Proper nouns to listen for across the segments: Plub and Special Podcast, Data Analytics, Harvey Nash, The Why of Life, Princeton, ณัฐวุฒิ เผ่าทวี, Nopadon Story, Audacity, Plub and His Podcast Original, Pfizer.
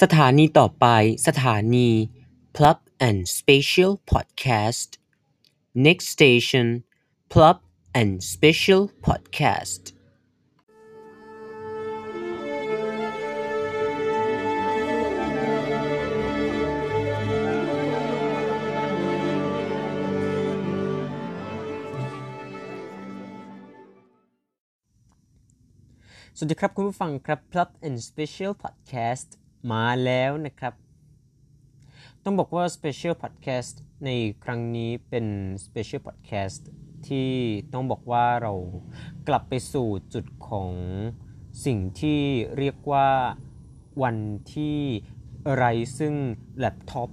สถานีต่อไปสถานี Plub and Special Podcast Next Station Plub and Special Podcastสวัสดีครับคุณผู้ฟังครับ Plub and Special Podcast มาแล้วนะครับต้องบอกว่า Special Podcast ในครั้งนี้เป็น Special Podcast ที่ต้องบอกว่าเรากลับไปสู่จุดของสิ่งที่เรียกว่าวันที่ไร้ซึ่งแล็ปท็อป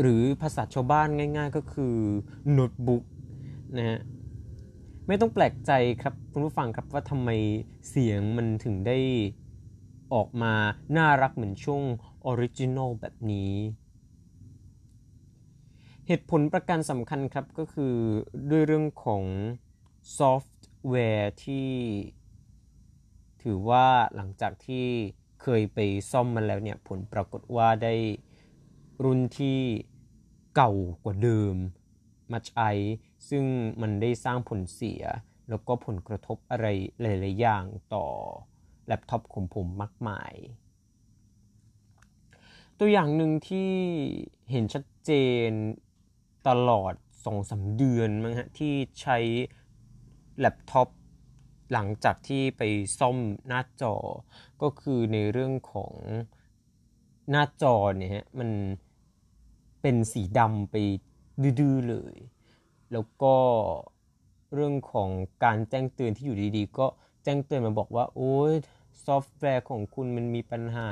หรือภาษาชาวบ้านง่ายๆก็คือโน้ตบุ๊กนะฮะไม่ต้องแปลกใจครับคุณผู้ฟังครับว่าทำไมเสียงมันถึงได้ออกมาน่ารักเหมือนช่วงออริจินอลแบบนี้เหตุผลประการสำคัญครับก็คือด้วยเรื่องของซอฟต์แวร์ที่ถือว่าหลังจากที่เคยไปซ่อมมาแล้วเนี่ยผลปรากฏว่าได้รุ่นที่เก่ากว่าเดิมมาใช้ซึ่งมันได้สร้างผลเสียแล้วก็ผลกระทบอะไรหลายๆอย่างต่อแล็ปท็อปของผมมากมายตัวอย่างหนึ่งที่เห็นชัดเจนตลอด 2-3 เดือนมั้งฮะที่ใช้แล็ปท็อปหลังจากที่ไปซ่อมหน้าจอก็คือในเรื่องของหน้าจอเนี่ยฮะมันเป็นสีดำไปดื้อๆเลยแล้วก็เรื่องของการแจ้งเตือนที่อยู่ดีๆก็แจ้งเตือนมาบอกว่าโอ้ยซอฟต์แวร์ของคุณมันมีปัญหา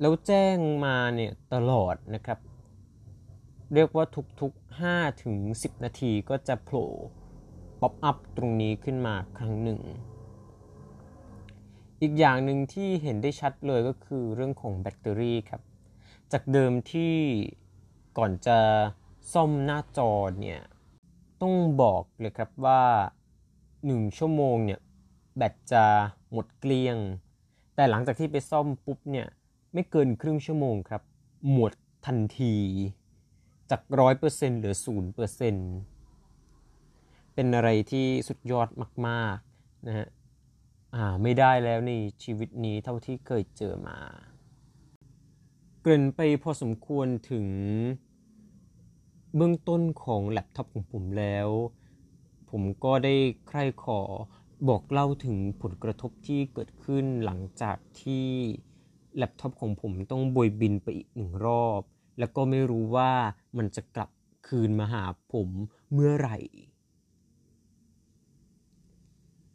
แล้วแจ้งมาเนี่ยตลอดนะครับเรียกว่าทุกๆ 5 ถึง 10 นาทีก็จะโผล่ป๊อปอัพตรงนี้ขึ้นมาครั้งหนึ่งอีกอย่างหนึ่งที่เห็นได้ชัดเลยก็คือเรื่องของแบตเตอรี่ครับจากเดิมที่ก่อนจะซ่อมหน้าจอเนี่ยต้องบอกเลยครับว่า1ชั่วโมงเนี่ยแบตจะหมดเกลี้ยงแต่หลังจากที่ไปซ่อมปุ๊บเนี่ยไม่เกินครึ่งชั่วโมงครับหมดทันทีจาก 100% เหลือ 0% เป็นอะไรที่สุดยอดมากๆนะฮะไม่ได้แล้วในชีวิตนี้เท่าที่เคยเจอมาเกริ่นไปพอสมควรถึงเบื้องต้นของแล็ปท็อปของผมแล้วผมก็ได้ใคร่ขอบอกเล่าถึงผลกระทบที่เกิดขึ้นหลังจากที่แล็ปท็อปของผมต้องบวยบินไปอีก1รอบแล้วก็ไม่รู้ว่ามันจะกลับคืนมาหาผมเมื่อไหร่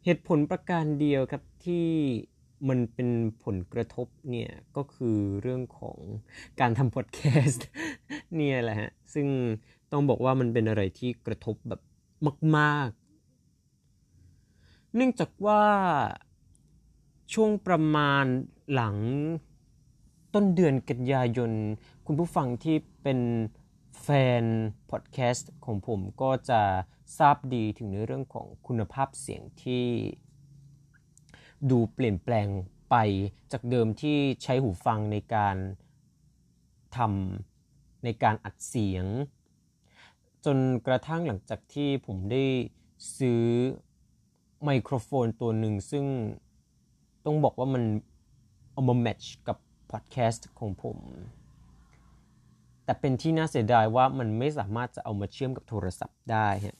เหตุผลประการเดียวครับที่มันเป็นผลกระทบเนี่ยก็คือเรื่องของการทำพอดแคสต์เนี่ยแหละฮะซึ่งต้องบอกว่ามันเป็นอะไรที่กระทบแบบมากๆเนื่องจากว่าช่วงประมาณหลังต้นเดือนกันยายนคุณผู้ฟังที่เป็นแฟนพอดแคสต์ของผมก็จะทราบดีถึงในเรื่องของคุณภาพเสียงที่ดูเปลี่ยนแปลงไปจากเดิมที่ใช้หูฟังในการทำในการอัดเสียงจนกระทั่งหลังจากที่ผมได้ซื้อไมโครโฟนตัวหนึ่งซึ่งต้องบอกว่ามันเอามาแมทช์กับพอดแคสต์ของผมแต่เป็นที่น่าเสียดายว่ามันไม่สามารถจะเอามาเชื่อมกับโทรศัพท์ได้ฮะ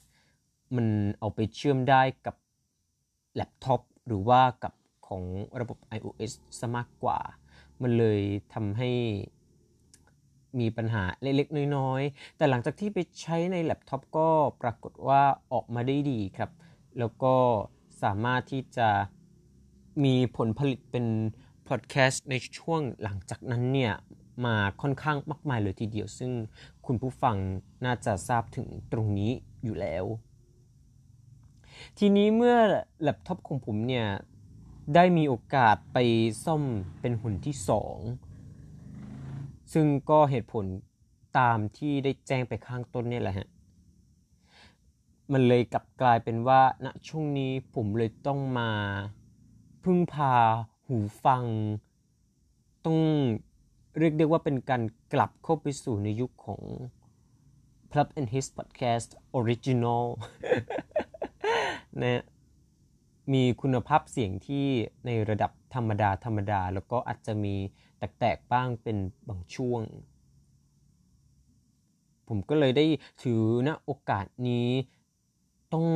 มันเอาไปเชื่อมได้กับแล็ปท็อปหรือว่ากับของระบบ iOS ซะมากกว่ามันเลยทำให้มีปัญหาเล็กๆน้อยๆแต่หลังจากที่ไปใช้ในแล็ปท็อปก็ปรากฏว่าออกมาได้ดีครับแล้วก็สามารถที่จะมีผลผลิตเป็นพอดแคสต์ในช่วงหลังจากนั้นเนี่ยมาค่อนข้างมากมายเลยทีเดียวซึ่งคุณผู้ฟังน่าจะทราบถึงตรงนี้อยู่แล้วทีนี้เมื่อแล็ปท็อปของผมเนี่ยได้มีโอกาสไปซ่อมเป็นหนที่2ซึ่งก็เหตุผลตามที่ได้แจ้งไปข้างต้นเนี่ยแหละฮะมันเลยกลับกลายเป็นว่าณช่วงนี้ผมเลยต้องมาพึ่งพาหูฟัง ต้องเรียกว่าเป็นการกลับเข้าไปสู่ในยุคของ Plub and His Podcast Original นะมีคุณภาพเสียงที่ในระดับธรรมดาแล้วก็อาจจะมีแตกบ้างเป็นบางช่วงผมก็เลยได้ถือณโอกาสนี้ต้อง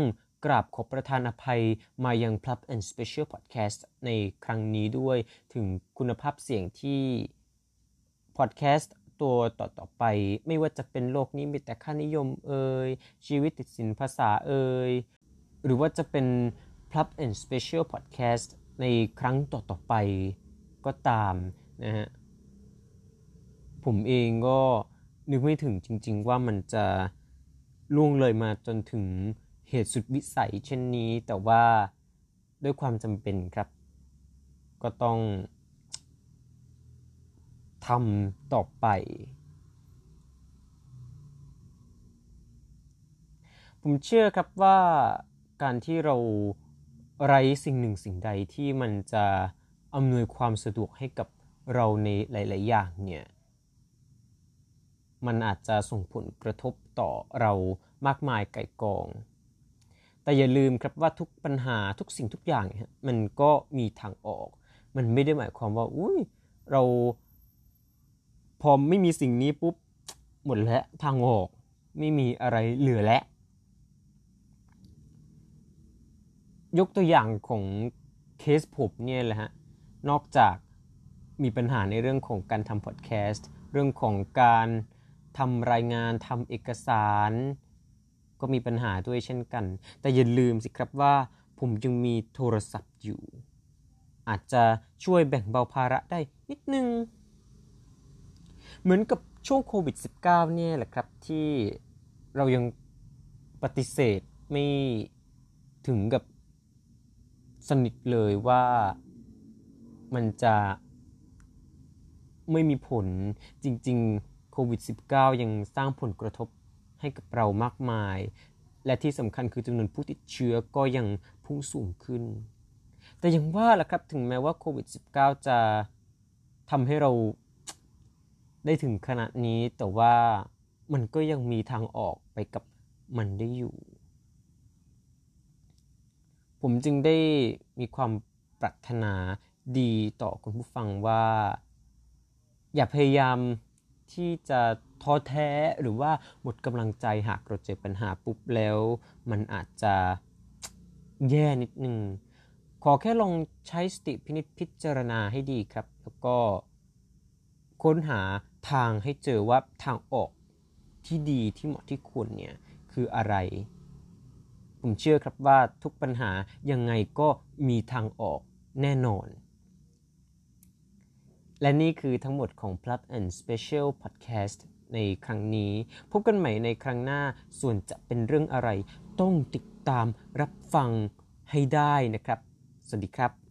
กราบขอประทานอภัยมายัง Plub and Special Podcast ในครั้งนี้ด้วยถึงคุณภาพเสียงที่ Podcast ตัวต่อๆไปไม่ว่าจะเป็นโลกนี้มีแต่ค่านิยมเอ่ยชีวิตติดสินภาษาเอ่ยหรือว่าจะเป็น Plub and Special Podcast ในครั้งต่อๆไปก็ตามนะฮะผมเองก็นึกไม่ถึงจริงๆว่ามันจะล่วงเลยมาจนถึงเหตุสุดวิสัยเช่นนี้แต่ว่าด้วยความจำเป็นครับก็ต้องทำต่อไปผมเชื่อครับว่าการที่เราไร้สิ่งใดที่มันจะอำนวยความสะดวกให้กับเราในหลายๆอย่างเนี่ยมันอาจจะส่งผลกระทบต่อเรามากมายไก่กองแต่อย่าลืมครับว่าทุกปัญหาทุกสิ่งทุกอย่างมันก็มีทางออกมันไม่ได้หมายความว่าอุ๊ยเราพอไม่มีสิ่งนี้ปุ๊บหมดแล้วทางออกไม่มีอะไรเหลือแล้วยกตัวอย่างของเคสผมเนี่ยแหละฮะนอกจากมีปัญหาในเรื่องของการทำพอดแคสต์เรื่องของการทำรายงานทำเอกสารก็มีปัญหาด้วยเช่นกันแต่อย่าลืมสิครับว่าผมยังมีโทรศัพท์อยู่อาจจะช่วยแบ่งเบาภาระได้นิดนึงเหมือนกับช่วงโควิด -19 เนี่ยแหละครับที่เรายังปฏิเสธไม่ถึงกับสนิทเลยว่ามันจะไม่มีผลจริงๆโควิด -19 ยังสร้างผลกระทบให้กับเรามากมายและที่สำคัญคือจำนวนผู้ติดเชื้อก็ยังพุ่งสูงขึ้นแต่อย่างว่าล่ะครับถึงแม้ว่าโควิด -19 จะทำให้เราได้ถึงขนาดนี้แต่ว่ามันก็ยังมีทางออกไปกับมันได้อยู่ผมจึงได้มีความปรารถนาดีต่อคุณผู้ฟังว่าอย่าพยายามที่จะท้อแท้หรือว่าหมดกำลังใจหากเราเจอปัญหาปุ๊บแล้วมันอาจจะแย่นิดนึงขอแค่ลองใช้สติพินิจพิจารณาให้ดีครับแล้วก็ค้นหาทางให้เจอว่าทางออกที่ดีที่เหมาะที่ควรเนี่ยคืออะไรผมเชื่อครับว่าทุกปัญหายังไงก็มีทางออกแน่นอนและนี่คือทั้งหมดของ Plub and Special Podcast ในครั้งนี้พบกันใหม่ในครั้งหน้าส่วนจะเป็นเรื่องอะไรต้องติดตามรับฟังให้ได้นะครับสวัสดีครับ